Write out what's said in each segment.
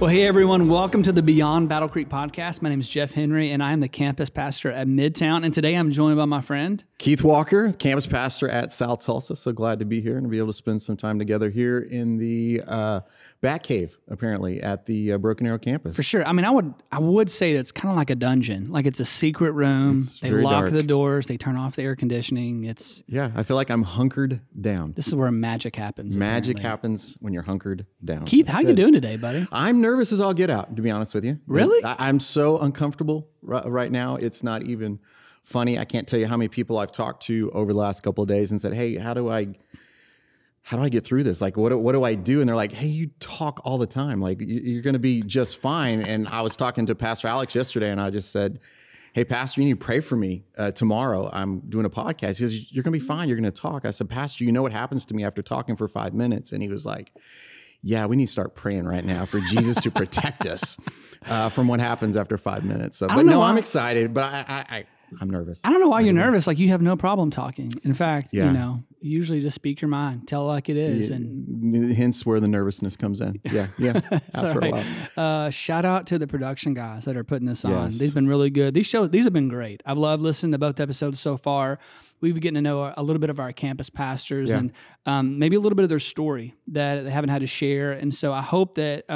Well, hey, everyone. Welcome to the Beyond Battle Creek podcast. My name is Jeff Henry, and I am the campus pastor at Midtown. And today I'm joined by my friend, Keith Walker, campus pastor at South Tulsa. So glad to be here and to be able to spend some time together here in the Bat Cave, apparently, at the Broken Arrow campus. For sure. I mean, I would say that's kind of like a dungeon. Like, it's a secret room. It's they lock dark. The doors. They turn off the air conditioning. It's yeah, I feel like I'm hunkered down. This is where magic happens. Magic happens when you're hunkered down. Keith, that's how good. You doing today, buddy? I'm nervous as all get out, to be honest with you. Really? I'm so uncomfortable right now. It's not even funny. I can't tell you how many people I've talked to over the last couple of days and said, hey, how do I get through this? Like, what do I do? And they're like, hey, you talk all the time. Like, you're going to be just fine. And I was talking to Pastor Alex yesterday, and I just said, hey, Pastor, you need to pray for me tomorrow. I'm doing a podcast. He says, you're going to be fine. You're going to talk. I said, Pastor, you know what happens to me after talking for 5 minutes? And he was like, yeah, we need to start praying right now for Jesus to protect us from what happens after 5 minutes. So, but no, I'm excited, but I'm nervous. I don't know why you're nervous. Like, you have no problem talking. In fact, you know, usually just speak your mind, tell like it is. And hence where the nervousness comes in. Yeah. Yeah. After a while. Shout out to the production guys that are putting this on. They've been really good. These have been great. I've loved listening to both episodes so far. We've been getting to know a little bit of our campus pastors and maybe a little bit of their story that they haven't had to share. And so I hope that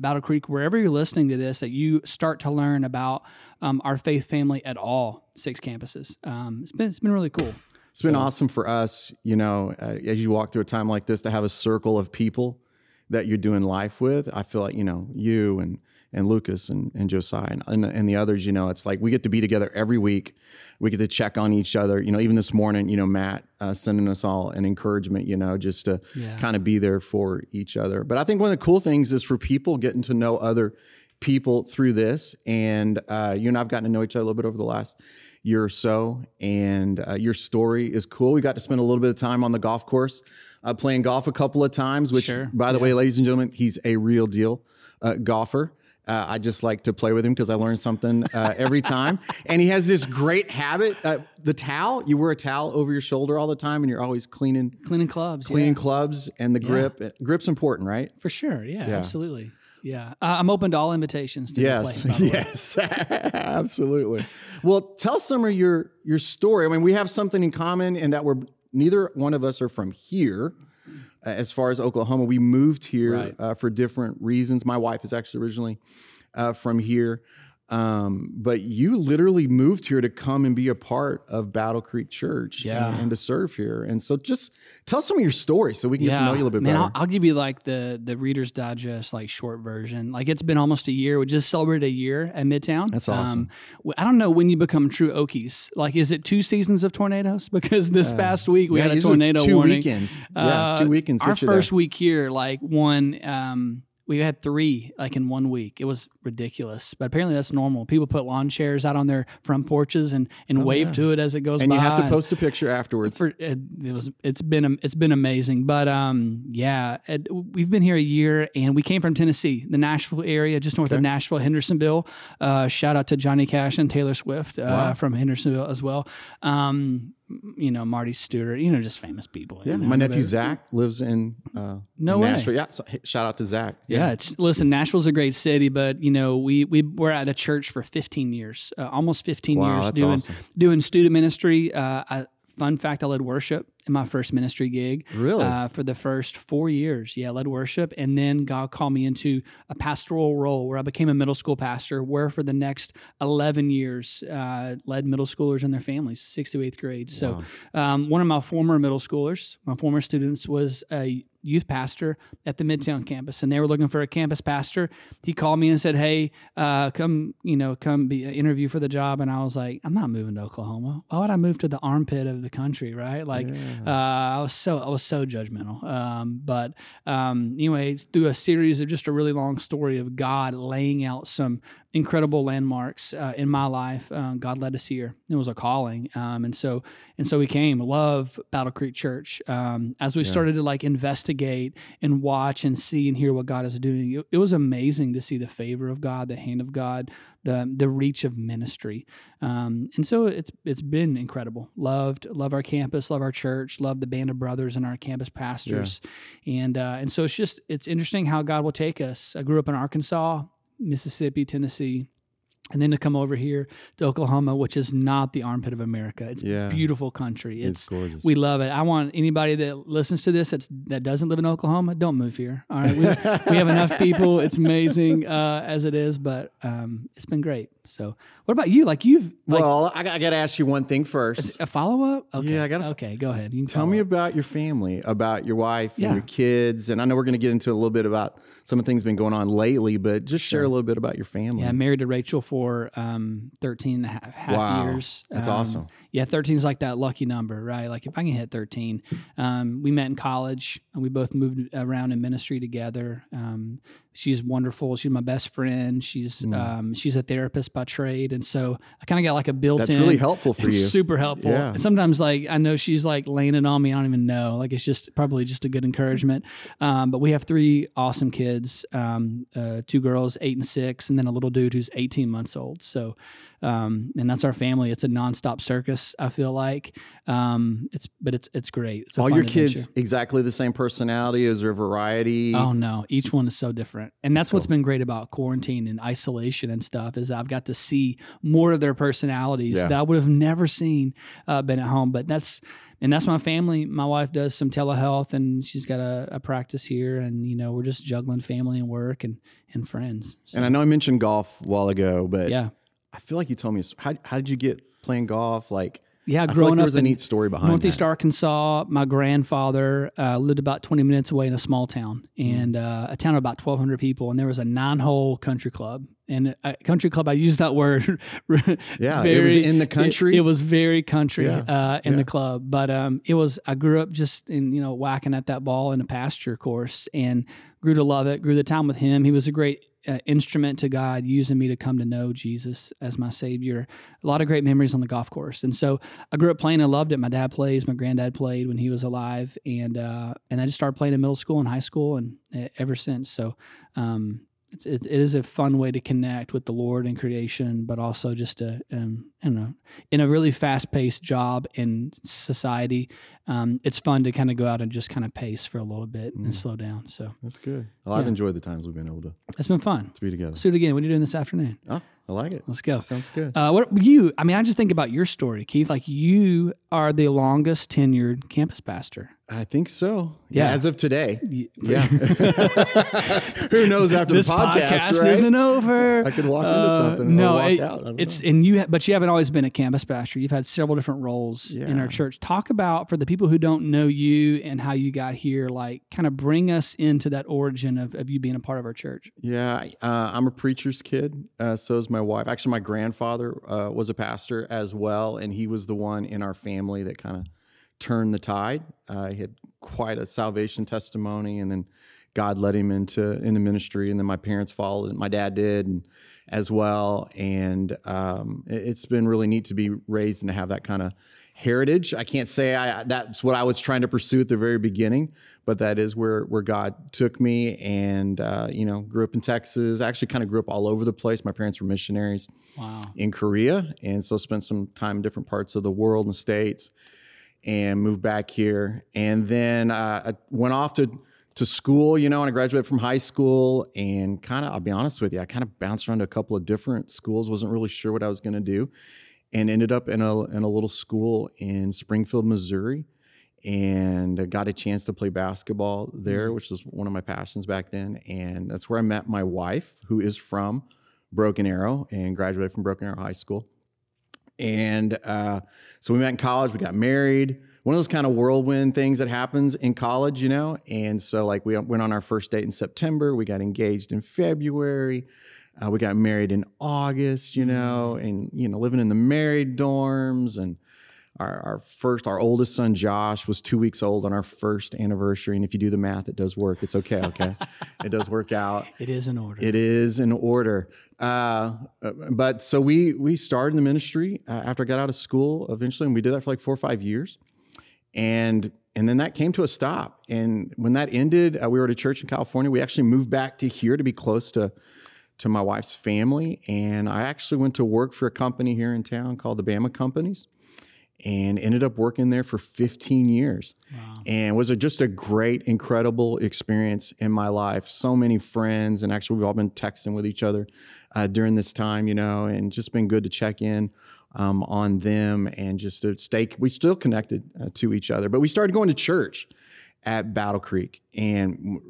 Battle Creek, wherever you're listening to this, that you start to learn about our faith family at all 6 campuses. It's been really cool. It's been awesome for us, you know, as you walk through a time like this, to have a circle of people that you're doing life with. I feel like, you know, you and Lucas and Josiah and the others, you know, it's like we get to be together every week. We get to check on each other. You know, even this morning, you know, Matt sending us all an encouragement, you know, just to kind of be there for each other. But I think one of the cool things is for people getting to know other people through this. And you and I've gotten to know each other a little bit over the last year or so. And your story is cool. We got to spend a little bit of time on the golf course, playing golf a couple of times, which, by the way, ladies and gentlemen, he's a real deal golfer. I just like to play with him because I learn something every time. And he has this great habit. The towel, you wear a towel over your shoulder all the time and you're always cleaning clubs. Cleaning clubs and the grip. Grip's important, right? For sure. Yeah. Absolutely. Yeah. I'm open to all invitations to play. Yes. Absolutely. Well, tell some of your story. I mean, we have something in common in that neither one of us are from here. As far as Oklahoma, we moved here for different reasons. My wife is actually originally from here. But you literally moved here to come and be a part of Battle Creek Church and to serve here. And so just tell some of your story so we can get to know you a little bit better. I'll give you like the Reader's Digest, like short version. Like, it's been almost a year. We just celebrated a year at Midtown. That's awesome. I don't know when you become true Okies. Like, is it 2 seasons of tornadoes? Because this past week we had a tornado warning. 2 weekends. 2 weekends. Our first week here, like we had 3 like in 1 week. It was ridiculous, but apparently that's normal. People put lawn chairs out on their front porches and wave to it as it goes by. And you have to post a picture afterwards. It's been amazing. But we've been here a year, and we came from Tennessee, the Nashville area, just north of Nashville, Hendersonville. Shout out to Johnny Cash and Taylor Swift from Hendersonville as well. You know, Marty Stewart, you know, just famous people. Yeah, my nephew Zach lives in Nashville. Yeah, so shout out to Zach. Yeah, listen, Nashville's a great city, but you know, we were at a church for 15 years, almost 15 years, doing student ministry. Fun fact, I led worship in my first ministry gig. Really? For the first 4 years. Yeah, I led worship. And then God called me into a pastoral role where I became a middle school pastor, where for the next 11 years, led middle schoolers and their families, 6th to 8th grade. Wow. So one of my former middle schoolers, my former students, was a youth pastor at the Midtown campus, and they were looking for a campus pastor. He called me and said, hey, come be an interview for the job. And I was like, I'm not moving to Oklahoma. Why would I move to the armpit of the country, right? Like, I was so judgmental. Anyway, through a series of just a really long story of God laying out some incredible landmarks in my life. God led us here. It was a calling. And so we came. Love Battle Creek Church. As we started to like investigate and watch and see and hear what God is doing, it was amazing to see the favor of God, the hand of God, the reach of ministry. And so it's been incredible. Love our campus, love our church, love the band of brothers and our campus pastors. Yeah. And so it's interesting how God will take us. I grew up in Arkansas, Mississippi, Tennessee, and then to come over here to Oklahoma, which is not the armpit of America. It's a beautiful country. It's gorgeous. We love it. I want anybody that listens to this that doesn't live in Oklahoma, don't move here. All right, we have enough people. It's amazing as it is, but it's been great. So, what about you? I got to ask you one thing first. A follow up? Okay. Yeah, okay, go ahead. You can tell me about your family, about your wife and your kids, and I know we're going to get into a little bit about some of the things been going on lately, but just share a little bit about your family. Yeah, I'm married to Rachel for 13 and a half years. That's awesome. Yeah, 13 is like that lucky number, right? Like if I can hit 13. We met in college, and we both moved around in ministry together. She's wonderful. She's my best friend. She's a therapist by trade, and so I kind of got like a built-in. That's really helpful for you. Super helpful. Yeah. And sometimes like I know she's like laying it on me. I don't even know. Like it's just probably just a good encouragement. But we have three awesome kids, two girls, 8 and 6, and then a little dude who's 18 months old. So, and that's our family. It's a nonstop circus. I feel like it's great. It's all your kids exactly the same personality? Is there variety? Oh no, each one is so different. And that's what's been great about quarantine and isolation and stuff is I've got to see more of their personalities that I would have never seen been at home. But that's my family. My wife does some telehealth, and she's got a practice here. And you know, we're just juggling family and work and friends. So. And I know I mentioned golf a while ago, but I feel like you told me how did you get playing golf? Like. Yeah, growing up, there was a neat story behind Northeast Arkansas, my grandfather lived about 20 minutes away in a small town, and a town of about 1,200 people, and there was a 9-hole country club. And country club, I use that word. It was in the country. It was very country in the club. But it was. I grew up just whacking at that ball in a pasture course, and grew to love it. Grew the time with him. He was a great instrument to God, using me to come to know Jesus as my Savior. A lot of great memories on the golf course. And so I grew up playing and loved it. My dad plays, my granddad played when he was alive. And I just started playing in middle school and high school and ever since. So it is a fun way to connect with the Lord and creation, but also just in a really fast-paced job in society, it's fun to kind of go out and just kind of pace for a little bit and slow down. So that's good. Well, I've enjoyed the times we've been able to. It's been fun to be together. Let's do it again. What are you doing this afternoon? Oh, I like it. Let's go. Sounds good. I just think about your story, Keith. Like you are the longest tenured campus pastor. I think so. Yeah. As of today. Yeah. Who knows after this podcast right? Isn't over. I could walk into something. No, or walk out. But you haven't always been a campus pastor. You've had several different roles in our church. Talk about, for the people who don't know you and how you got here, like kind of bring us into that origin of you being a part of our church. Yeah. I'm a preacher's kid. So is my wife. Actually, my grandfather was a pastor as well. And he was the one in our family that kind of turned the tide. He had quite a salvation testimony, and then God led him into ministry, and then my parents followed it. My dad did as well, and it's been really neat to be raised and to have that kind of heritage. I can't say that's what I was trying to pursue at the very beginning, but that is where God took me, and grew up in Texas. I actually kind of grew up all over the place. My parents were missionaries in Korea, and so spent some time in different parts of the world and states. And moved back here, and then I went off to school, and I graduated from high school, and I'll be honest with you, I kind of bounced around to a couple of different schools, wasn't really sure what I was going to do, and ended up in a little school in Springfield, Missouri, and got a chance to play basketball there, which was one of my passions back then, and that's where I met my wife, who is from Broken Arrow, and graduated from Broken Arrow High School. And so we met in college, we got married, one of those kind of whirlwind things that happens in college, And so like we went on our first date in September, we got engaged in February, we got married in August, and living in the married dorms and our oldest son, Josh, was 2 weeks old on our first anniversary. And if you do the math, it does work. It's okay. Okay. It does work out. It is in order. It is in order. But so we started in the ministry after I got out of school eventually. And we did that for like 4 or 5 years. And then that came to a stop. And when that ended, we were at a church in California. We actually moved back to here to be close to my wife's family. And I actually went to work for a company here in town called the Bama Companies, and ended up working there for 15 years. Wow. And was just a great, incredible experience in my life. So many friends, and actually we've all been texting with each other during this time, you know, and just been good to check in on them and just to stay. We still connected to each other, but we started going to church at Battle Creek, and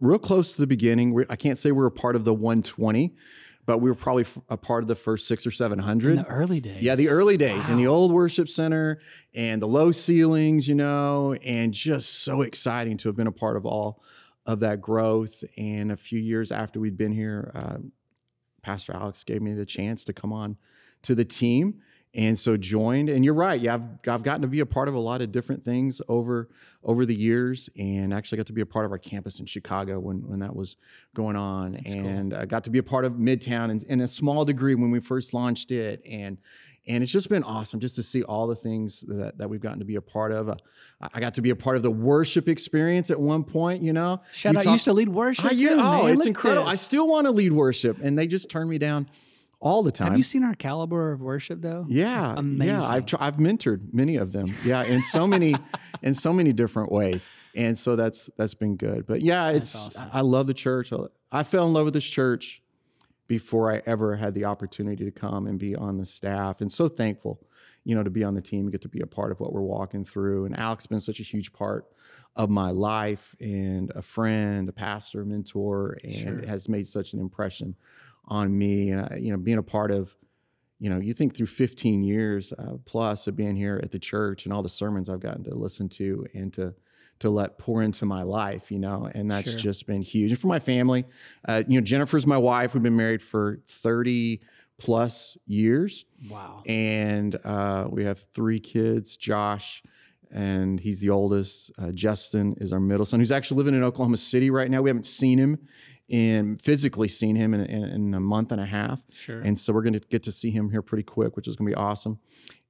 real close to the beginning. I can't say we were part of the 120, but we were probably a part of the first 600 or 700. In the early days. Yeah, the early days. Wow. In the old worship center and the low ceilings, you know, and just so exciting to have been a part of all of that growth. And a few years after we'd been here, Pastor Alex gave me the chance to come on to the team. And so joined, and you're right. Yeah, I've gotten to be a part of a lot of different things over the years, and actually got to be a part of our campus in Chicago when that was going on. That's and cool. I got to be a part of Midtown in a small degree when we first launched it, and it's just been awesome just to see all the things that we've gotten to be a part of. I got to be a part of the worship experience at one point, you know. Shout out, you used to lead worship. Oh, man, it's incredible. This. I still want to lead worship, and they just turned me down all the time. Have you seen our caliber of worship though? Yeah. Amazing. Yeah, I've mentored many of them. Yeah, in so many different ways. And so that's been good. But yeah, that's awesome. I love the church. I fell in love with this church before I ever had the opportunity to come and be on the staff, and so thankful, you know, to be on the team and get to be a part of what we're walking through. And Alex has been such a huge part of my life, and a friend, a pastor, a mentor, and sure. has made such an impression on me, you know, being a part of, you know, you think through 15 years plus of being here at the church and all the sermons I've gotten to listen to and to let pour into my life, you know, and that's sure. just been huge. And for my family, you know, Jennifer's my wife. We've been married for 30 plus years. Wow. And we have three kids, Josh, and he's the oldest. Justin is our middle son, who's actually living in Oklahoma City right now. We haven't seen him in a month and a half. Sure. And so we're going to get to see him here pretty quick, which is going to be awesome.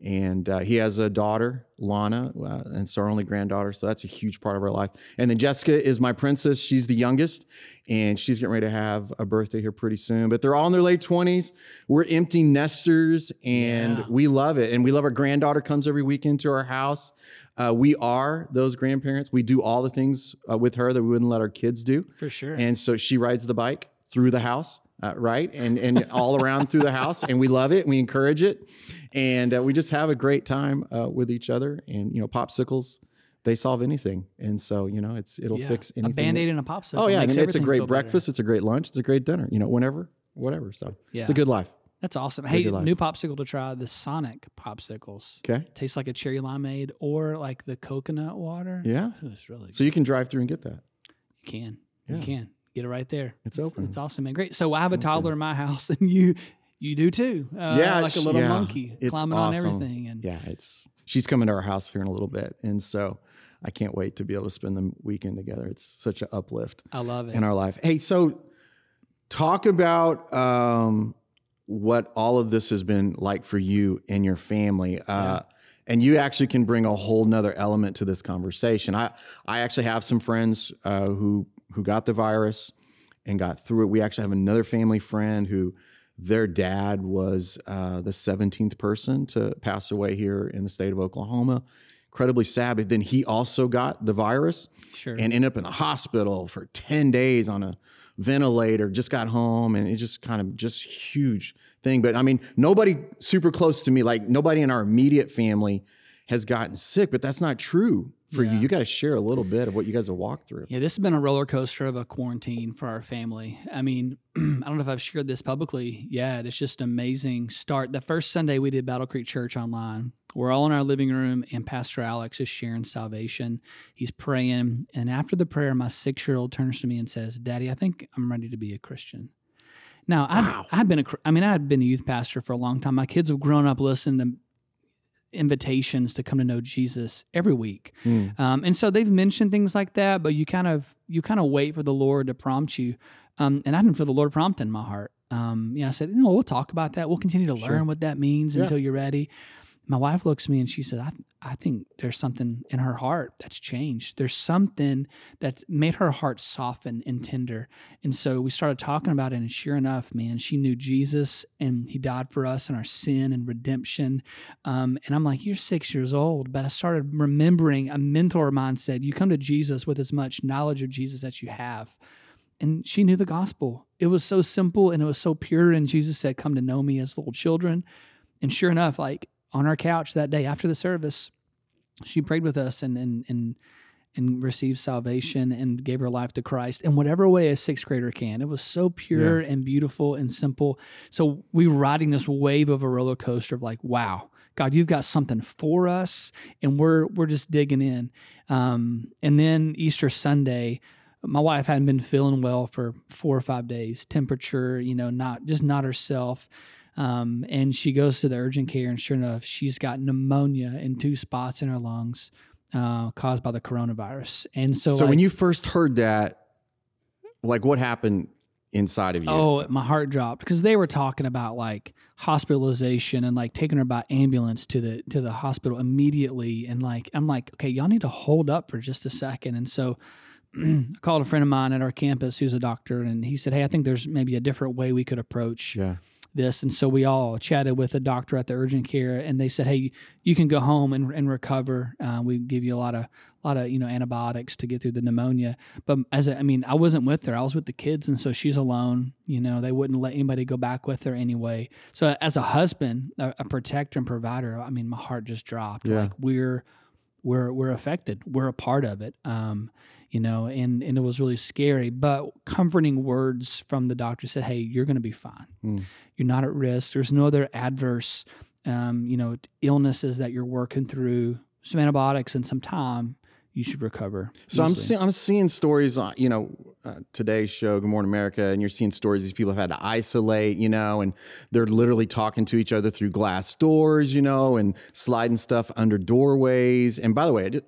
And he has a daughter, Lana, and it's our only granddaughter. So that's a huge part of our life. And then Jessica is my princess. She's the youngest, and she's getting ready to have a birthday here pretty soon. But they're all in their late 20s. We're empty nesters, and yeah. we love it. And we love our granddaughter comes every weekend to our house. We are those grandparents. We do all the things with her that we wouldn't let our kids do. For sure. And so she rides the bike through the house. Right. And all around through the house. And we love it. And we encourage it. And we just have a great time with each other. And, you know, popsicles, they solve anything. And so, you know, it'll yeah. fix anything. A Band-Aid and a popsicle. Oh, yeah. It's a great breakfast. Better. It's a great lunch. It's a great dinner, you know, whenever, whatever. So yeah. it's a good life. That's awesome. Hey, new popsicle to try, the Sonic popsicles. Okay. Tastes like a cherry limeade or like the coconut water. Yeah. Oh, it's really good. So you can drive through and get that. You can. Yeah. You can. Get it right there. It's open. It's awesome, man. Great. So I have a toddler in my house, and you do too. Yeah, like a little monkey climbing awesome. On everything. And yeah, she's coming to our house here in a little bit, and so I can't wait to be able to spend the weekend together. It's such an uplift. I love it in our life. Hey, so talk about what all of this has been like for you and your family. Yeah. And you actually can bring a whole nother element to this conversation. I actually have some friends who got the virus and got through it. We actually have another family friend who their dad was the 17th person to pass away here in the state of Oklahoma. Incredibly sad. But then he also got the virus sure. and ended up in the hospital for 10 days on a ventilator, just got home, and it just kind of just huge thing. But I mean, nobody super close to me, like nobody in our immediate family has gotten sick, but that's not true for yeah. you. You got to share a little bit of what you guys have walked through. Yeah, this has been a roller coaster of a quarantine for our family. I mean, I don't know if I've shared this publicly yet. It's just an amazing start. The first Sunday we did Battle Creek Church online. We're all in our living room, and Pastor Alex is sharing salvation. He's praying, and after the prayer, my 6-year-old turns to me and says, "Daddy, I think I'm ready to be a Christian." Now, wow. I had been a youth pastor for a long time. My kids have grown up listening to invitations to come to know Jesus every week. And so they've mentioned things like that, but you kind of wait for the Lord to prompt you. And I didn't feel the Lord prompting my heart. I said, we'll talk about that. We'll continue to learn what that means until you're ready. My wife looks at me and she said, I think there's something in her heart that's changed. There's something that's made her heart soften and tender. And so we started talking about it, and sure enough, man, she knew Jesus, and he died for us and our sin and redemption. And I'm like, you're 6 years old. But I started remembering a mentor of mine said, you come to Jesus with as much knowledge of Jesus as you have. And she knew the gospel. It was so simple and it was so pure. And Jesus said, come to know me as little children. And sure enough, on our couch that day after the service, she prayed with us and received salvation and gave her life to Christ in whatever way a sixth grader can. It was so pure and beautiful and simple. So we were riding this wave of a roller coaster of wow, God, you've got something for us, and we're just digging in. And then Easter Sunday, my wife hadn't been feeling well for 4 or 5 days. Temperature, not herself. And she goes to the urgent care, and sure enough, she's got pneumonia in 2 spots in her lungs, caused by the coronavirus. And so when you first heard that, what happened inside of you? Oh, my heart dropped, because they were talking about hospitalization and taking her by ambulance to the hospital immediately. And I'm okay, y'all need to hold up for just a second. And so I called a friend of mine at our campus who's a doctor, and he said, hey, I think there's maybe a different way we could approach this. And so we all chatted with a doctor at the urgent care, and they said, hey, you can go home and recover. We give you a lot of antibiotics to get through the pneumonia. But I wasn't with her, I was with the kids. And so she's alone, they wouldn't let anybody go back with her anyway. So as a husband, a protector and provider, my heart just dropped. We're affected. We're a part of it. And it was really scary, but comforting words from the doctor said, hey, you're going to be fine. You're not at risk. There's no other adverse, illnesses that you're working through. Some antibiotics and some time, you should recover. So I'm seeing stories on, today's show, Good Morning America, and you're seeing stories these people have had to isolate, and they're literally talking to each other through glass doors, and sliding stuff under doorways. And by the way,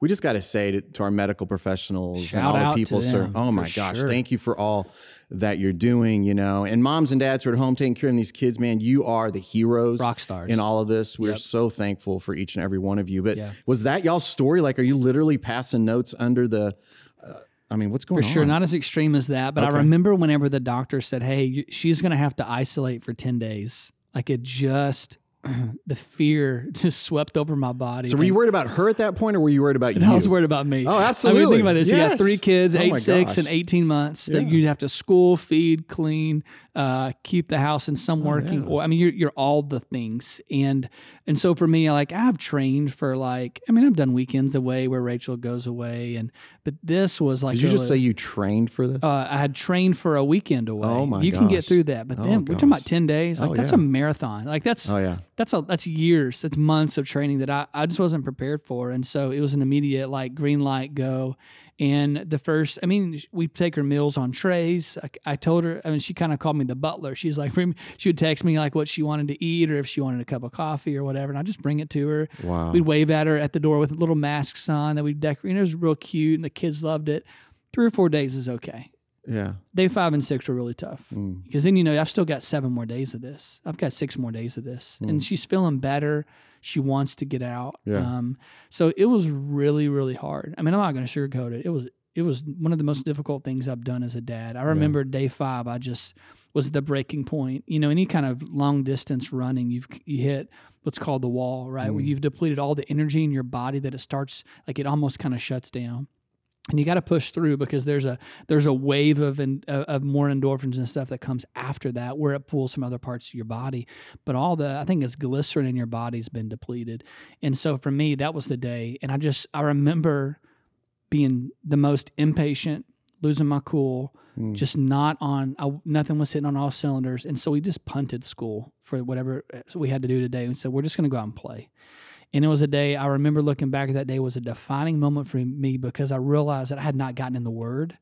we just got to say to our medical professionals, shout and all out the people, sir, oh my gosh, sure. Thank you for all that you're doing, and moms and dads who are at home taking care of these kids, man, you are the heroes, rock stars in all of this. We're so thankful for each and every one of you. But was that y'all's story? Are you literally passing notes under the, what's going on? For sure, not as extreme as that. But I remember whenever the doctor said, hey, she's going to have to isolate for 10 days. The fear just swept over my body. So were you worried about her at that point, or were you worried about you? I was worried about me. Oh, absolutely. Think about this. Yes. You got 3 kids, 8, 6, and 18 months that you'd have to school, feed, clean, keep the house in some working. Or, you're all the things. And so for me, I've trained for I've done weekends away where Rachel goes away. But this was did you just say you trained for this? I had trained for a weekend away. Oh my gosh. You can get through that. But then we're talking about 10 days. That's a marathon. That's... Oh yeah. That's years, that's months of training that I just wasn't prepared for. And so it was an immediate green light, go. And the first, we take her meals on trays. I told her, she kind of called me the butler. She's she would text me what she wanted to eat or if she wanted a cup of coffee or whatever. And I'd just bring it to her. Wow. We'd wave at her at the door with little masks on that we'd decorate. And it was real cute and the kids loved it. 3 or 4 days is okay. Yeah. Day 5 and 6 were really tough because then, I've still got 7 more days of this. I've got 6 more days of this and she's feeling better. She wants to get out. Yeah. So it was really, really hard. I'm not going to sugarcoat it. It was one of the most difficult things I've done as a dad. I remember day 5, I just was the breaking point. Any kind of long distance running, you hit what's called the wall, right? Where you've depleted all the energy in your body that it starts, it almost kind of shuts down. And you got to push through because there's a wave of more endorphins and stuff that comes after that where it pulls from other parts of your body. But I think it's glycerin in your body's been depleted. And so for me, that was the day. And I remember being the most impatient, losing my cool, just nothing was hitting on all cylinders. And so we just punted school for whatever we had to do today. We said, we're just going to go out and play. And it was a day, I remember looking back at that day was a defining moment for me because I realized that I had not gotten in the Word.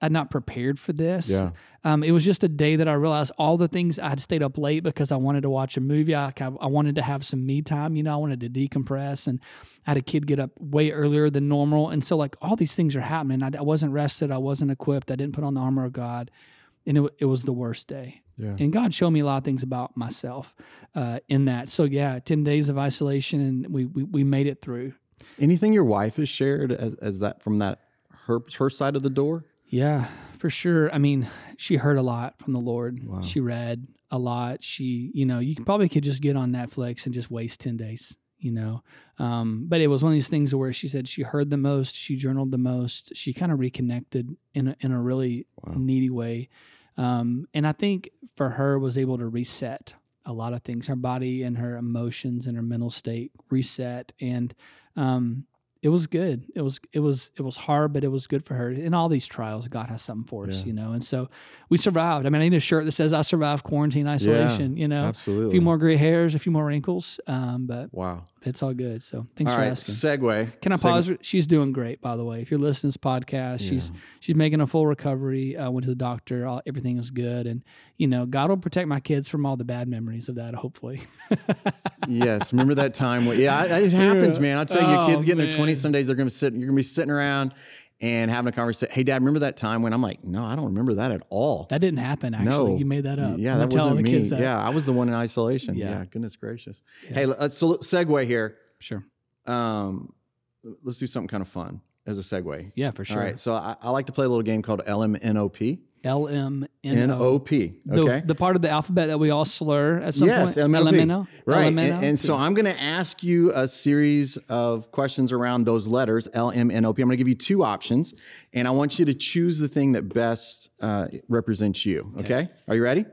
I'm not prepared for this. Yeah. It was just a day that I realized all the things. I had stayed up late because I wanted to watch a movie. I wanted to have some me time. You know, I wanted to decompress, and I had a kid get up way earlier than normal. And so like all these things are happening. I wasn't rested. I wasn't equipped. I didn't put on the armor of God. And it was the worst day. Yeah. And God showed me a lot of things about myself in that. So yeah, 10 days of isolation, and we made it through. Anything your wife has shared as that from that her side of the door? Yeah, for sure. I mean, she heard a lot from the Lord. Wow. She read a lot. She, you know, you probably could just get on Netflix and just waste 10 days, you know. But it was one of these things where she said she heard the most, she journaled the most, she kind of reconnected in a really needy way. And I think for her was able to reset a lot of things. Her body and her emotions and her mental state reset, and it was good. It was hard, but it was good for her. In all these trials, God has something for us, you know. And so we survived. I mean, I need a shirt that says "I survived quarantine isolation." Yeah, you know, absolutely. A few more gray hairs, a few more wrinkles, but it's all good. So thanks all for asking. Segue. Can I pause? She's doing great, by the way. If you're listening to this podcast, she's making a full recovery. Went to the doctor. Everything is good, and you know, God will protect my kids from all the bad memories of that. Hopefully. Yes, remember that time? It happens, man. I tell you, your kids get in their 20s. Some days you're gonna be sitting around and having a conversation. Hey, Dad, remember that time when? I'm like, no, I don't remember that at all. That didn't happen. Actually, no. You made that up. Yeah, that wasn't me. Yeah, I was the one in isolation. Yeah, goodness gracious. Yeah. Hey, so segue here. Sure. Let's do something kind of fun as a segue. Yeah, for sure. All right. So I like to play a little game called LMNOP. LMNOP. Okay. The part of the alphabet that we all slur at some point. Yes, LMNO. Right. And so I'm going to ask you a series of questions around those letters, LMNOP. I'm going to give you two options, and I want you to choose the thing that best represents you. Okay? Are you ready?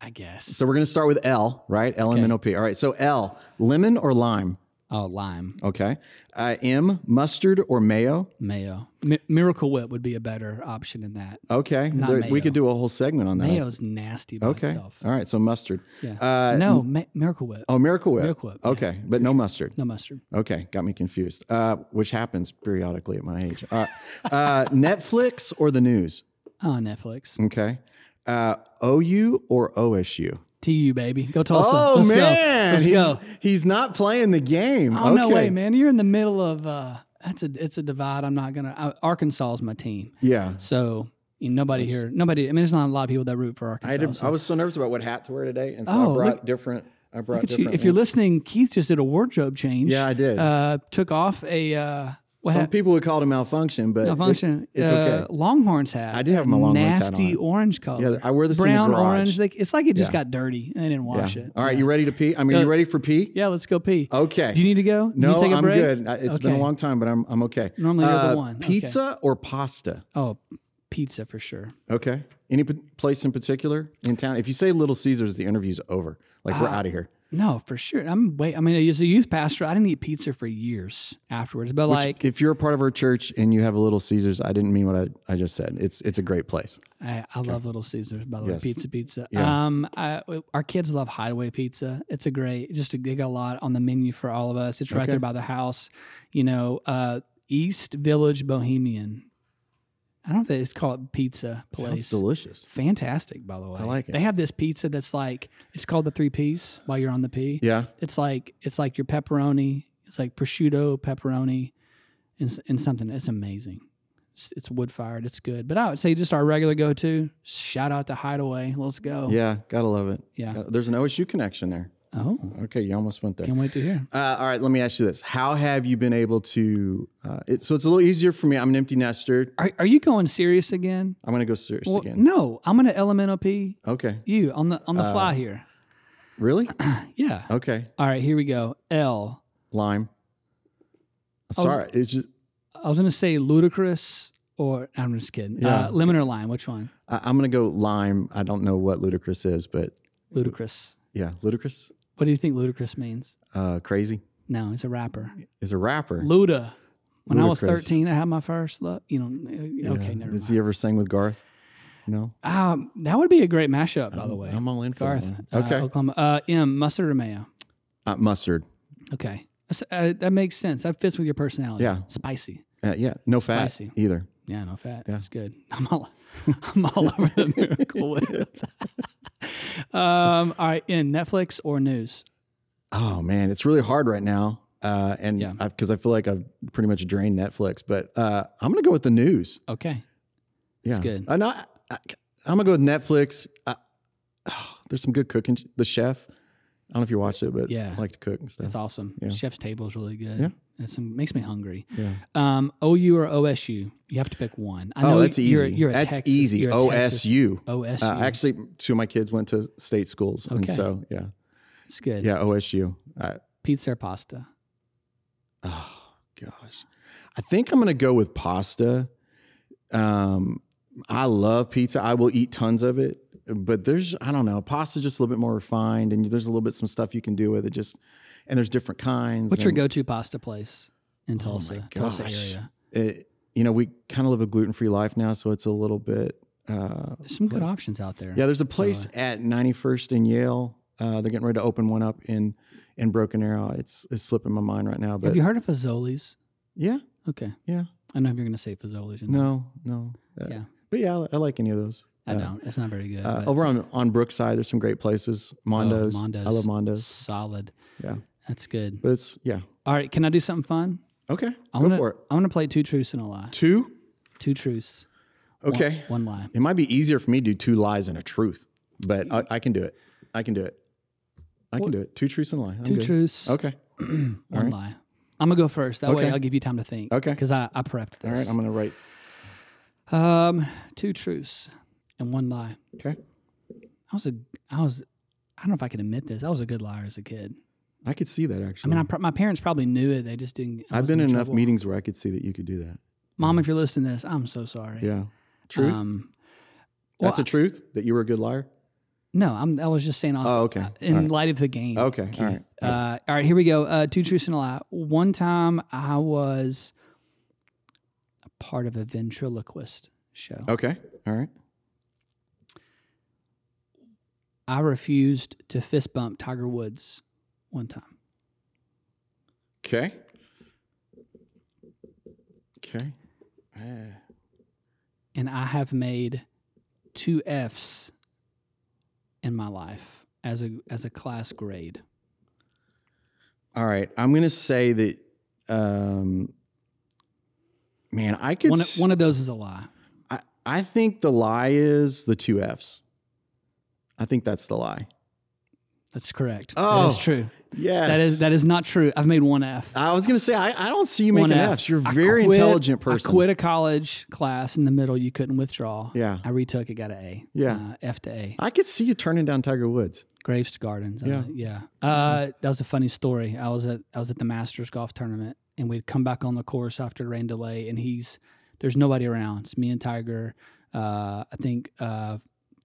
I guess. So we're going to start with L, right? LMNOP. All right. So L, lemon or lime? Oh, lime. Okay. M, mustard or mayo? Mayo. Miracle Whip would be a better option than that. Okay. We could do a whole segment on that. Mayo's nasty by itself. All right. So mustard. Yeah. No, Miracle Whip. Oh, Miracle Whip. Miracle Whip. Okay. Yeah, but no mustard. No mustard. Okay. Got me confused, which happens periodically at my age. Netflix or the news? Oh, Netflix. Okay. OU or OSU? TU, baby. Go Tulsa. Oh, let's man. Go. Let's go. He's not playing the game. Oh, no way, man. You're in the middle of, it's a divide. I'm not going to, Arkansas is my team. Yeah. So nobody, I mean, there's not a lot of people that root for Arkansas. I was so nervous about what hat to wear today. And so I brought different. If you're listening, Keith just did a wardrobe change. Yeah, I did. Took off a, some people would call it a malfunction, but it's okay. Longhorns hat. I did have my Longhorns hat on. Nasty orange color. Yeah, I wear this brown, in the garage. Orange. Like, it's like it just got dirty. I didn't wash it. All right, you ready to pee? I mean, you ready for pee? Yeah, let's go pee. Okay. Do you need to go? No, you take a break? I'm good. It's been a long time, but I'm okay. Normally you're the one. Pizza or pasta? Oh, pizza for sure. Okay. Any place in particular in town? If you say Little Caesars, the interview's over. Like we're out of here. No, for sure. I mean, as a youth pastor, I didn't eat pizza for years afterwards. But if you're a part of our church and you have a Little Caesars, I didn't mean what I just said. It's a great place. I love Little Caesars, by the way. Pizza. Yeah. Our kids love Hideaway Pizza. It's a great, they got a lot on the menu for all of us. It's right there by the house. You know, East Village Bohemian. I don't think it's called pizza place. Sounds delicious. Fantastic, by the way. I like it. They have this pizza that's like, it's called the 3 P's while you're on the P. Yeah. It's like your pepperoni, it's like prosciutto, pepperoni, and something. It's amazing. It's wood-fired. It's good. But I would say just our regular go-to, shout out to Hideaway. Let's go. Yeah, got to love it. Yeah. There's an OSU connection there. Oh. Okay, you almost went there. Can't wait to hear. All right, let me ask you this. How have you been able to... so it's a little easier for me. I'm an empty nester. Are you going serious again? I'm going to go serious again. No, I'm going to LMNOP. Okay. You, on the fly here. Really? Yeah. Okay. All right, here we go. L. Lime. Sorry, it's just... I was going to say Ludacris... Or I'm just kidding. Yeah. Lemon or lime? Which one? I'm gonna go lime. I don't know what Ludacris is, but Ludacris. Yeah, Ludacris. What do you think Ludacris means? Crazy. No, he's a rapper. He's a rapper. Luda. When Ludacris. I was 13, I had my first love. You know. Okay, never mind. Does he ever sing with Garth? No. That would be a great mashup, by the way. I'm all in for Garth. Okay. Oklahoma. M. Mustard or mayo? Mustard. Okay, that makes sense. That fits with your personality. Yeah. Spicy. Yeah. No fat either. Yeah, no fat. Yeah. It's good. I'm all over the Miracle Whip. All right, in Netflix or news? Oh man, it's really hard right now. Because I feel like I've pretty much drained Netflix, but I'm gonna go with the news. Okay, yeah, that's good. I'm gonna go with Netflix. There's some good cooking. The Chef. I don't know if you watched it, but yeah, I like to cook and stuff. That's awesome. Yeah. Chef's Table is really good. Yeah. It makes me hungry. Yeah. OU or OSU? You have to pick one. That's easy. You're a Texas. OSU. OSU. Actually, two of my kids went to state schools. Okay. And so, yeah. It's good. Yeah, OSU. Pizza or pasta? Oh, gosh. I think I'm going to go with pasta. I love pizza. I will eat tons of it. But I don't know, pasta just a little bit more refined, and there's a little bit some stuff you can do with it. And there's different kinds. What's your go-to pasta place in Tulsa area? We kind of live a gluten-free life now, so it's a little bit. There's some good options out there. Yeah, there's a place at 91st in Yale. They're getting ready to open one up in Broken Arrow. It's slipping my mind right now. But have you heard of Fazoli's? Yeah. Okay. Yeah. I don't know if you're going to say Fazoli's. No. Yeah. But yeah, I like any of those. I don't. It's not very good. Over on Brookside, there's some great places. Mondo's. I love Mondo's. Solid. Yeah. That's good. But yeah. All right. Can I do something fun? Okay. Go for it. I want to play two truths and a lie. Two? Two truths. Okay. One lie. It might be easier for me to do two lies and a truth, but I can do it. Two truths and a lie. Two truths. Okay. One lie. I'm going to go first. That way I'll give you time to think. Okay. Because I prepped this. All right. I'm going to write. Two truths and one lie. Okay. I don't know if I can admit this. I was a good liar as a kid. I could see that actually. I mean, my parents probably knew it. They just didn't. I've been in enough meetings where I could see that you could do that. Mom, if you're listening to this, I'm so sorry. Yeah. Truth? That's a truth that you were a good liar? No, I was just saying. Light of the game. Okay. Keith. All right. All right. Here we go. Two truths and a lie. One time I was a part of a ventriloquist show. Okay. All right. I refused to fist bump Tiger Woods one time. Okay. Okay. And I have made two Fs in my life as a class grade. All right. I'm going to say that, I could... One of those is a lie. I think the lie is the two Fs. I think that's the lie. That's correct. Oh, that is true. Yes. That is not true. I've made one F. I was going to say, I don't see you making Fs. You're a very intelligent person. I quit a college class in the middle. You couldn't withdraw. Yeah. I retook it, got an A. Yeah. F to A. I could see you turning down Tiger Woods. Graves to Gardens. Yeah. That was a funny story. I was at the Masters golf tournament, and we'd come back on the course after a rain delay, and there's nobody around. It's me and Tiger. I think...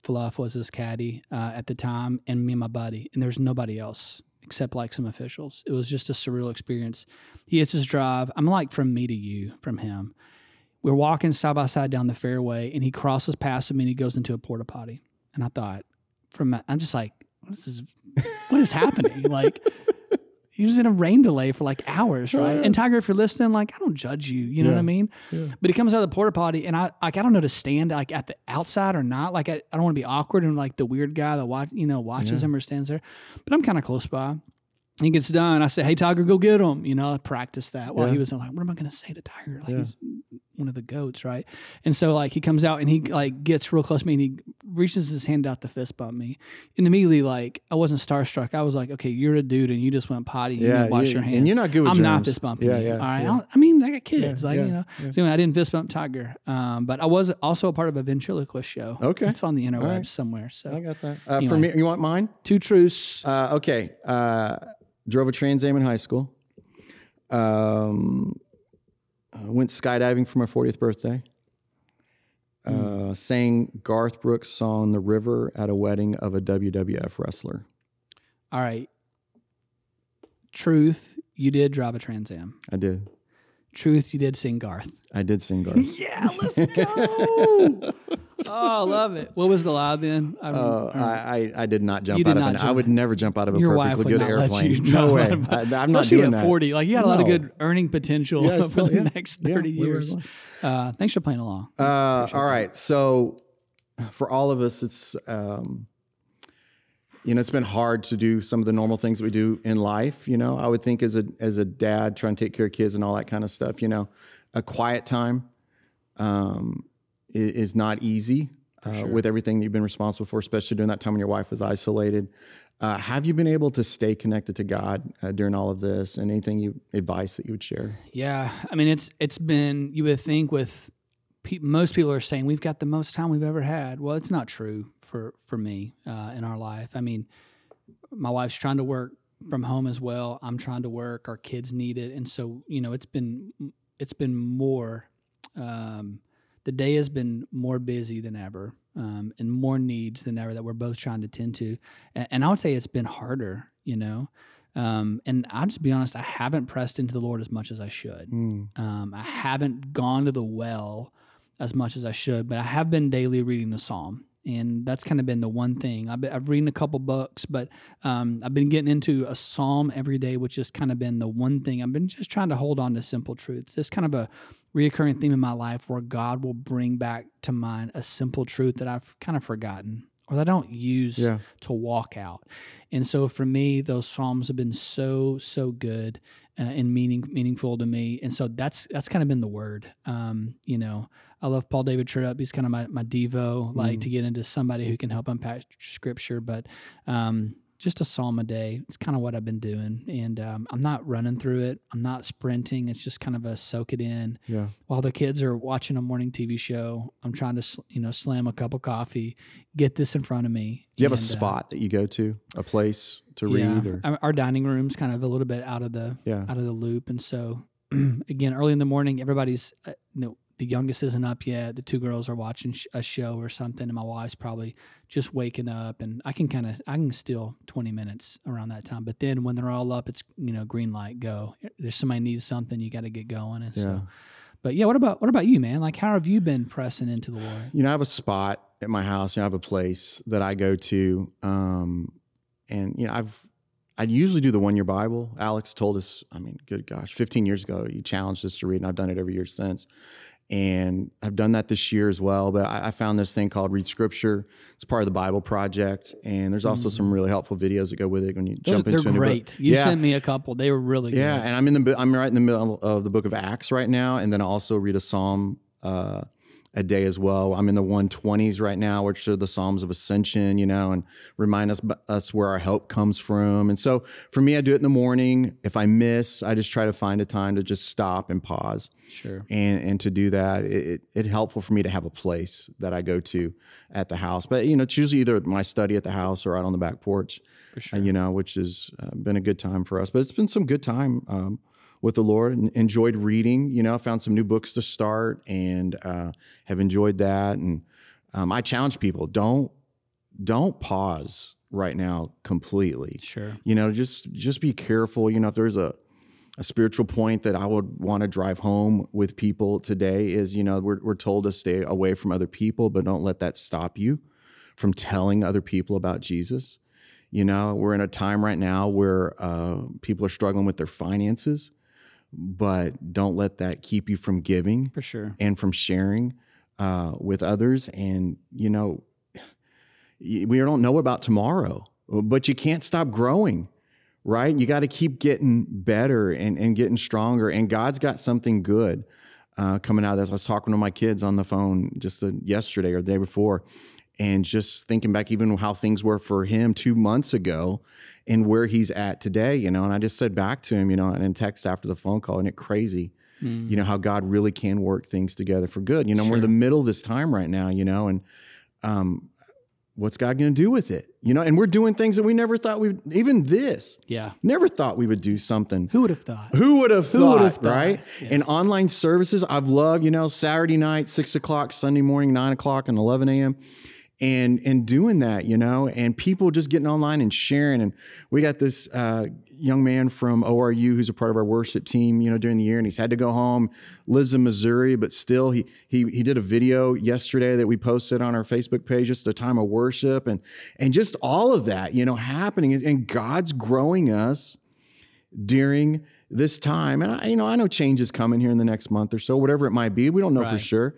Fluff was his caddy at the time, and me and my buddy, and there's nobody else except like some officials. It was just a surreal experience. He hits his drive. I'm like from me to you, from him. We're walking side by side down the fairway, and he crosses past me, and he goes into a porta potty. And I thought, I'm just like, what is happening? Like, he was in a rain delay for like hours, right? Oh, yeah. And Tiger, if you're listening, like, I don't judge you, you know what I mean? Yeah. But he comes out of the porta potty, and I don't know to stand like at the outside or not. Like, I don't want to be awkward and like the weird guy that watches him or stands there. But I'm kind of close by. He gets done. I say, hey, Tiger, go get him. You know, I practiced that while he was like, what am I going to say to Tiger? Like, he's one of the goats, right? And so, like, he comes out and he, like, gets real close to me and he reaches his hand out to fist bump me. And immediately, like, I wasn't starstruck. I was like, okay, you're a dude and you just went potty. And you wash your hands. And you're not good with germs. I'm not fist bumping you. All right. Yeah. I got kids. So, anyway, I didn't fist bump Tiger. But I was also a part of a ventriloquist show. Okay. It's on the interwebs somewhere. So, I got that. Anyway, for me, you want mine? Two truths. Okay. Drove a Trans Am in high school. Went skydiving for my 40th birthday. Sang Garth Brooks' song "The River" at a wedding of a WWF wrestler. All right. Truth, you did drive a Trans Am. I did. Truth, you did sing Garth. I did sing Garth. Yeah, let's go. I love it. What was the lie then? I did not jump out of an. I would never jump out of a perfectly good airplane. No way. I'm not doing that. 40, like you had a lot of good earning potential for the next 30 years. Thanks for playing along. All right. So for all of us, it's it's been hard to do some of the normal things that we do in life. You know, I would think as a dad trying to take care of kids and all that kind of stuff. You know, a quiet time is not easy with everything you've been responsible for, especially during that time when your wife was isolated. Have you been able to stay connected to God during all of this? And advice that you would share? Yeah, I mean, it's been, you would think with most people are saying we've got the most time we've ever had. Well, it's not true for me in our life. I mean, my wife's trying to work from home as well. I'm trying to work. Our kids need it, and so it's been more. The day has been more busy than ever, and more needs than ever that we're both trying to tend to. And I would say it's been harder, and I'll just be honest, I haven't pressed into the Lord as much as I should. I haven't gone to the well as much as I should, but I have been daily reading the Psalm. And that's kind of been the one thing. I've read a couple books, but I've been getting into a psalm every day, which has kind of been the one thing. I've been just trying to hold on to simple truths. It's kind of a reoccurring theme in my life where God will bring back to mind a simple truth that I've kind of forgotten or that I don't use to walk out. And so for me, those psalms have been so, so good and meaningful to me. And so that's kind of been the word, I love Paul David Tripp. He's kind of my devo, to get into somebody who can help unpack Scripture. But just a psalm a day, it's kind of what I've been doing. And I'm not running through it. I'm not sprinting. It's just kind of a soak it in. Yeah. While the kids are watching a morning TV show, I'm trying to slam a cup of coffee, get this in front of me. Do you have a spot that you go to, a place to read? Or? Our dining room's kind of a little bit out of the loop. And so, again, early in the morning, everybody's the youngest isn't up yet. The two girls are watching a show or something, and my wife's probably just waking up. And I can steal 20 minutes around that time. But then when they're all up, it's green light, go. There's somebody needs something, you got to get going. And so, but yeah, what about you, man? Like, how have you been pressing into the Lord? I have a spot at my house. I have a place that I go to, and I usually do the one-year Bible. Alex told us, 15 years ago, he challenged us to read, and I've done it every year since. And I've done that this year as well, but I found this thing called Read Scripture. It's part of the Bible Project, and there's also some really helpful videos that go with it when you jump into it. They're great. You sent me a couple. They were really good. Yeah, and I'm right in the middle of the book of Acts right now, and then I also read a psalm a day as well. I'm in the 120s right now, which are the Psalms of Ascension, and remind us where our help comes from. And so for me, I do it in the morning. If I miss, I just try to find a time to just stop and pause. Sure. And to do that, it's helpful for me to have a place that I go to at the house. But, it's usually either my study at the house or out on the back porch, for sure. Which has been a good time for us. But it's been some good time with the Lord, and enjoyed reading. Found some new books to start, and have enjoyed that. And I challenge people: don't pause right now completely. Sure. Just be careful. If there's a spiritual point that I would want to drive home with people today is, we're told to stay away from other people, but don't let that stop you from telling other people about Jesus. We're in a time right now where people are struggling with their finances. But don't let that keep you from giving, for sure, and from sharing with others. And, we don't know about tomorrow, but you can't stop growing, right? You got to keep getting better and getting stronger. And God's got something good coming out of this. I was talking to my kids on the phone just yesterday or the day before, and just thinking back even how things were for him 2 months ago and where he's at today, and I just said back to him, and in text after the phone call, and it's crazy, how God really can work things together for good. Sure. We're in the middle of this time right now, and what's God going to do with it? And we're doing things that we never thought never thought we would do something. Who would have thought, right? Yeah. And online services, I've loved, Saturday night, 6:00, Sunday morning, 9:00 and 11 a.m. And doing that, and people just getting online and sharing. And we got this young man from ORU who's a part of our worship team, you know, during the year, and he's had to go home, lives in Missouri, but still he did a video yesterday that we posted on our Facebook page, just a time of worship and just all of that, you know, happening, and God's growing us during this time. And I know change is coming here in the next month or so, whatever it might be. We don't know for sure.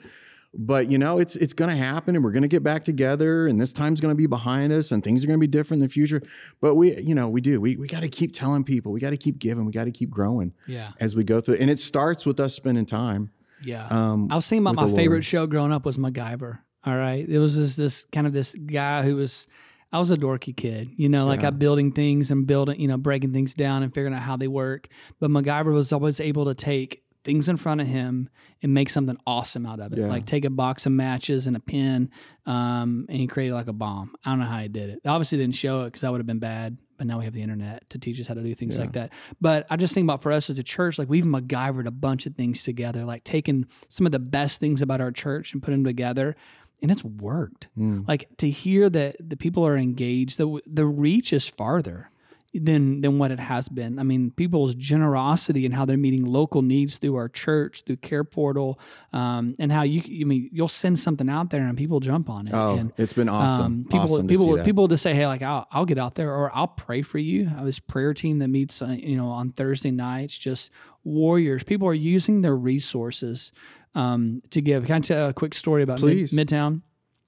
But, you know, it's going to happen, and we're going to get back together, and this time's going to be behind us, and things are going to be different in the future. But we got to keep telling people, we got to keep giving, we got to keep growing as we go through it. And it starts with us spending time. Yeah. I was thinking about my favorite show growing up was MacGyver. All right. It was this guy who was, I was a dorky kid, you know, like I'm building things and building, you know, breaking things down and figuring out how they work. But MacGyver was always able to take things in front of him and make something awesome out of it. Yeah. Like take a box of matches and a pen, and he created like a bomb. I don't know how he did it. They obviously didn't show it because that would have been bad, but now we have the internet to teach us how to do things like that. But I just think about for us as a church, like we've MacGyvered a bunch of things together, like taking some of the best things about our church and putting them together, and it's worked. Mm. Like to hear that the people are engaged, the reach is farther than what it has been. I mean, people's generosity and how they're meeting local needs through our church, through Care Portal, and how you'll send something out there and people jump on it. Oh, and it's been awesome. People just say, hey, like I'll get out there, or I'll pray for you. I have this prayer team that meets, you know, on Thursday nights, just warriors. People are using their resources to give. Can I tell a quick story about Midtown?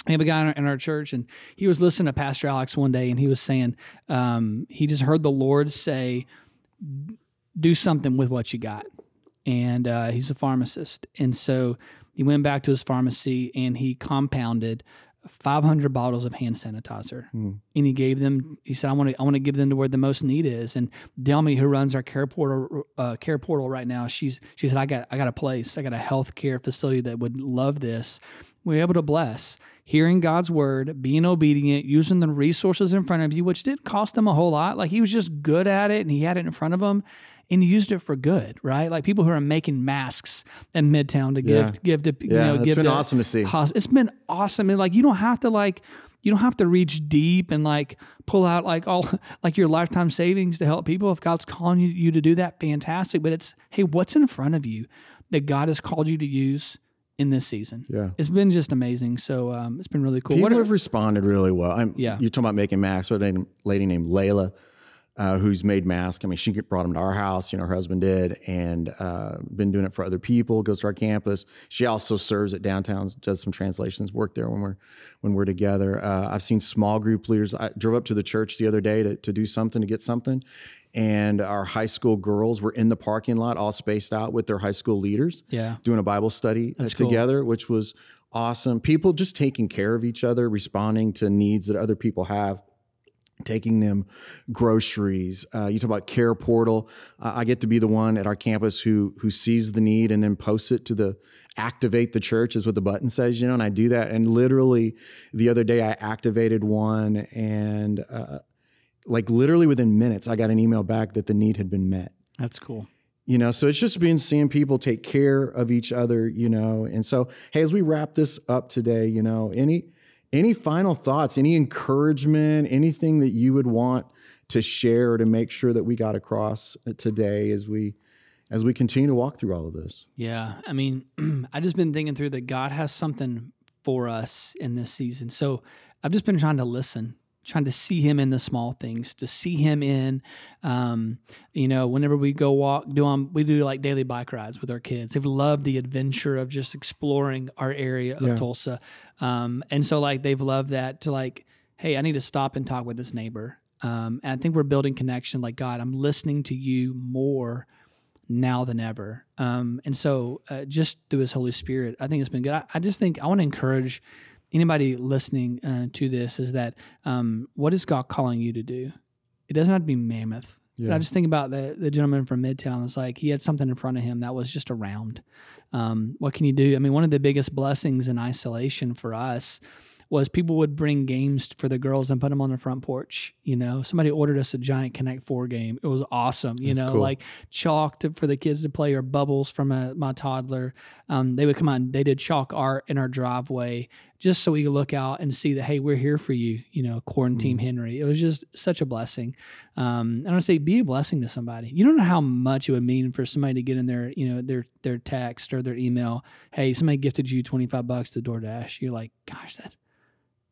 We have a guy in our church, and he was listening to Pastor Alex one day, and he was saying he just heard the Lord say, do something with what you got. And he's a pharmacist. And so he went back to his pharmacy, and he compounded 500 bottles of hand sanitizer. Mm. And he gave them, he said, I want to give them to where the most need is. And Delmy, who runs our Care Portal right now, she said, I got a place. I got a healthcare facility that would love this. We were able to bless. Hearing God's word, being obedient, using the resources in front of you, which didn't cost him a whole lot. Like he was just good at it, and he had it in front of him, and he used it for good, right? Like people who are making masks in Midtown to give. It's been awesome to see. It's been awesome, and like you don't have to reach deep and like pull out like all like your lifetime savings to help people. If God's calling you to do that, fantastic. But it's, hey, what's in front of you that God has called you to use in this season? Yeah. It's been just amazing. So it's been really cool. People have responded really well. You're talking about making masks. There's a lady named Layla who's made masks. I mean, she brought them to our house, you know, her husband did, and been doing it for other people, goes to our campus. She also serves at downtown, does some translations, work there when we're together. I've seen small group leaders. I drove up to the church the other day to do something, to get something. And our high school girls were in the parking lot, all spaced out with their high school leaders, doing a Bible study together, which was awesome. People just taking care of each other, responding to needs that other people have, taking them groceries. You talk about Care Portal. I get to be the one at our campus who sees the need and then posts it to activate the church is what the button says, you know, and I do that. And literally the other day I activated one, and like literally within minutes, I got an email back that the need had been met. That's cool. You know, so it's just been seeing people take care of each other, you know. And so, hey, as we wrap this up today, you know, any final thoughts, any encouragement, anything that you would want to share to make sure that we got across today as we continue to walk through all of this? Yeah, I mean, I've just been thinking through that God has something for us in this season. So I've just been trying to listen, trying to see him in the small things, to see him in, you know, whenever we go walk, we do like daily bike rides with our kids. They've loved the adventure of just exploring our area of Tulsa. And so like, they've loved that to like, hey, I need to stop and talk with this neighbor. And I think we're building connection. Like, God, I'm listening to you more now than ever. And so just through his Holy Spirit, I think it's been good. I just think I want to encourage anybody listening to this is that what is God calling you to do? It doesn't have to be mammoth. Yeah. But I just think about the gentleman from Midtown. It's like he had something in front of him that was just a round. What can you do? I mean, one of the biggest blessings in isolation for us was people would bring games for the girls and put them on their front porch. You know, somebody ordered us a giant Connect Four game. It was awesome. You know, cool. Like chalk to, for the kids to play, or bubbles from my toddler. They would come out and they did chalk art in our driveway just so we could look out and see that, hey, we're here for you, you know, Quarantine Henry. It was just such a blessing. And I say, be a blessing to somebody. You don't know how much it would mean for somebody to get in their, you know, their text or their email, hey, somebody gifted you $25 to DoorDash. You're like, gosh, that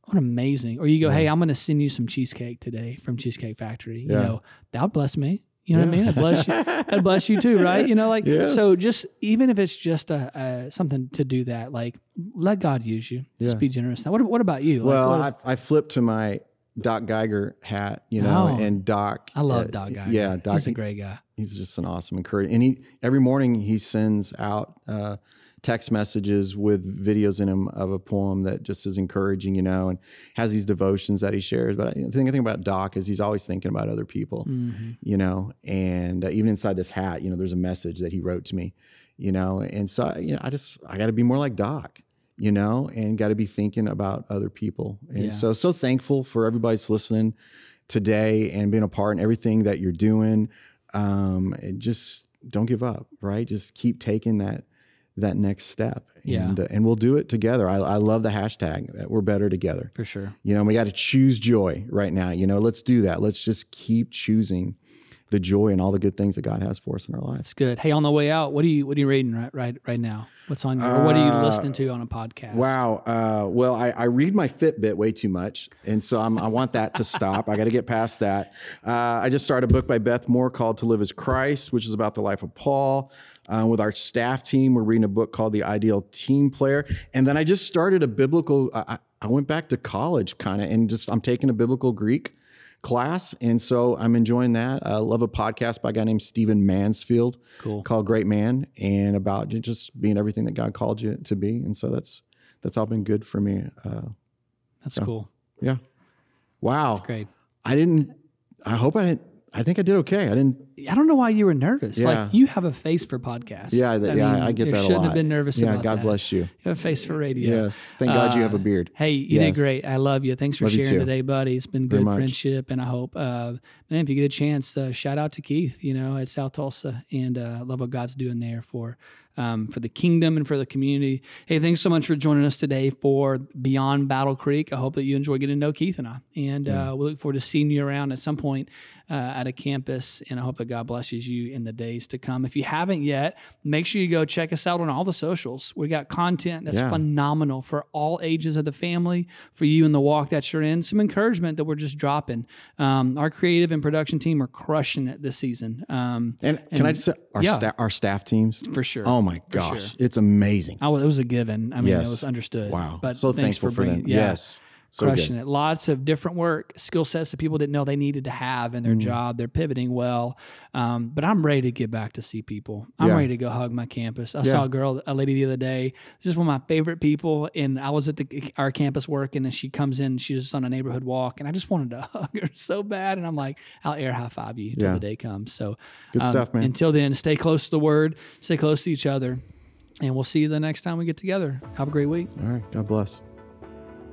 what amazing. Or you go, hey, I'm going to send you some cheesecake today from Cheesecake Factory. You know, that'll bless me. You know what I mean? That'd bless you. That'd bless you too, right? You know, like, so just, even if it's just a something to do that, like, let God use you. Just be generous. Now, what about you? Well, like, I flipped to my Doc Geiger hat, you know, and Doc. I love Doc Geiger. Yeah, Doc, he's a great guy. He's just an awesome encourager. And he, every morning he sends out text messages with videos in them of a poem that just is encouraging, you know, and has these devotions that he shares. But the thing about Doc is he's always thinking about other people, you know, and even inside this hat, you know, there's a message that he wrote to me, you know, and so, you know, I got to be more like Doc, you know, and got to be thinking about other people. And so thankful for everybody's listening today and being a part in everything that you're doing. And just don't give up, right? Just keep taking that next step. And, and we'll do it together. I love the hashtag, we're better together. For sure. You know, we got to choose joy right now. You know, let's do that. Let's just keep choosing the joy and all the good things that God has for us in our life. That's good. Hey, on the way out, what are you reading right now? What's on your, or what are you listening to on a podcast? Wow. Well, I read my Fitbit way too much. And so I want that to stop. I got to get past that. I just started a book by Beth Moore called To Live as Christ, which is about the life of Paul. With our staff team, we're reading a book called The Ideal Team Player. And then I just started a biblical, I went back to college kind of, and just, I'm taking a biblical Greek class. And so I'm enjoying that. I love a podcast by a guy named Stephen Mansfield called Great Man, and about just being everything that God called you to be. And so that's all been good for me. That's cool. Yeah. Wow. That's great. I think I did okay. I don't know why you were nervous. Yeah. Like, you have a face for podcasts. I get that a lot. You shouldn't have been nervous about that. Yeah, God bless you. You have a face for radio. Yes. Thank God you have a beard. Hey, you did great. I love you. Thanks for sharing today, buddy. It's been good friendship, and I hope, man, if you get a chance, shout out to Keith, you know, at South Tulsa, and love what God's doing there for the kingdom and for the community. Hey, thanks so much for joining us today for Beyond Battle Creek. I hope that you enjoy getting to know Keith and I, and we look forward to seeing you around at some point at a campus, and I hope that God blesses you in the days to come. If you haven't yet, make sure you go check us out on all the socials. We got content that's phenomenal for all ages of the family, for you in the walk that you're in, some encouragement that we're just dropping. Our creative and production team are crushing it this season. And can I just say, our staff teams? For sure. Oh my gosh, sure. It's amazing. It was a given. I mean, it was understood. Wow. But so thankful for them. Yeah. Yes. So crushing it. Lots of different work, skill sets that people didn't know they needed to have in their job. They're pivoting well. But I'm ready to get back to see people. I'm ready to go hug my campus. I saw a lady the other day, just one of my favorite people. And I was at our campus working, and she comes in, she's just on a neighborhood walk, and I just wanted to hug her so bad. And I'm like, I'll air high five you until the day comes. So good stuff, man. Until then, stay close to the word, stay close to each other, and we'll see you the next time we get together. Have a great week. All right. God bless.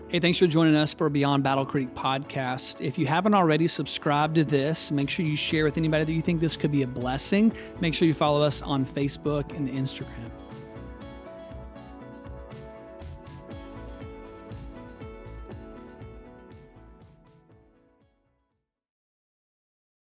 Hey, thanks for joining us for Beyond Battle Creek podcast. If you haven't already subscribed to this, make sure you share with anybody that you think this could be a blessing. Make sure you follow us on Facebook and Instagram.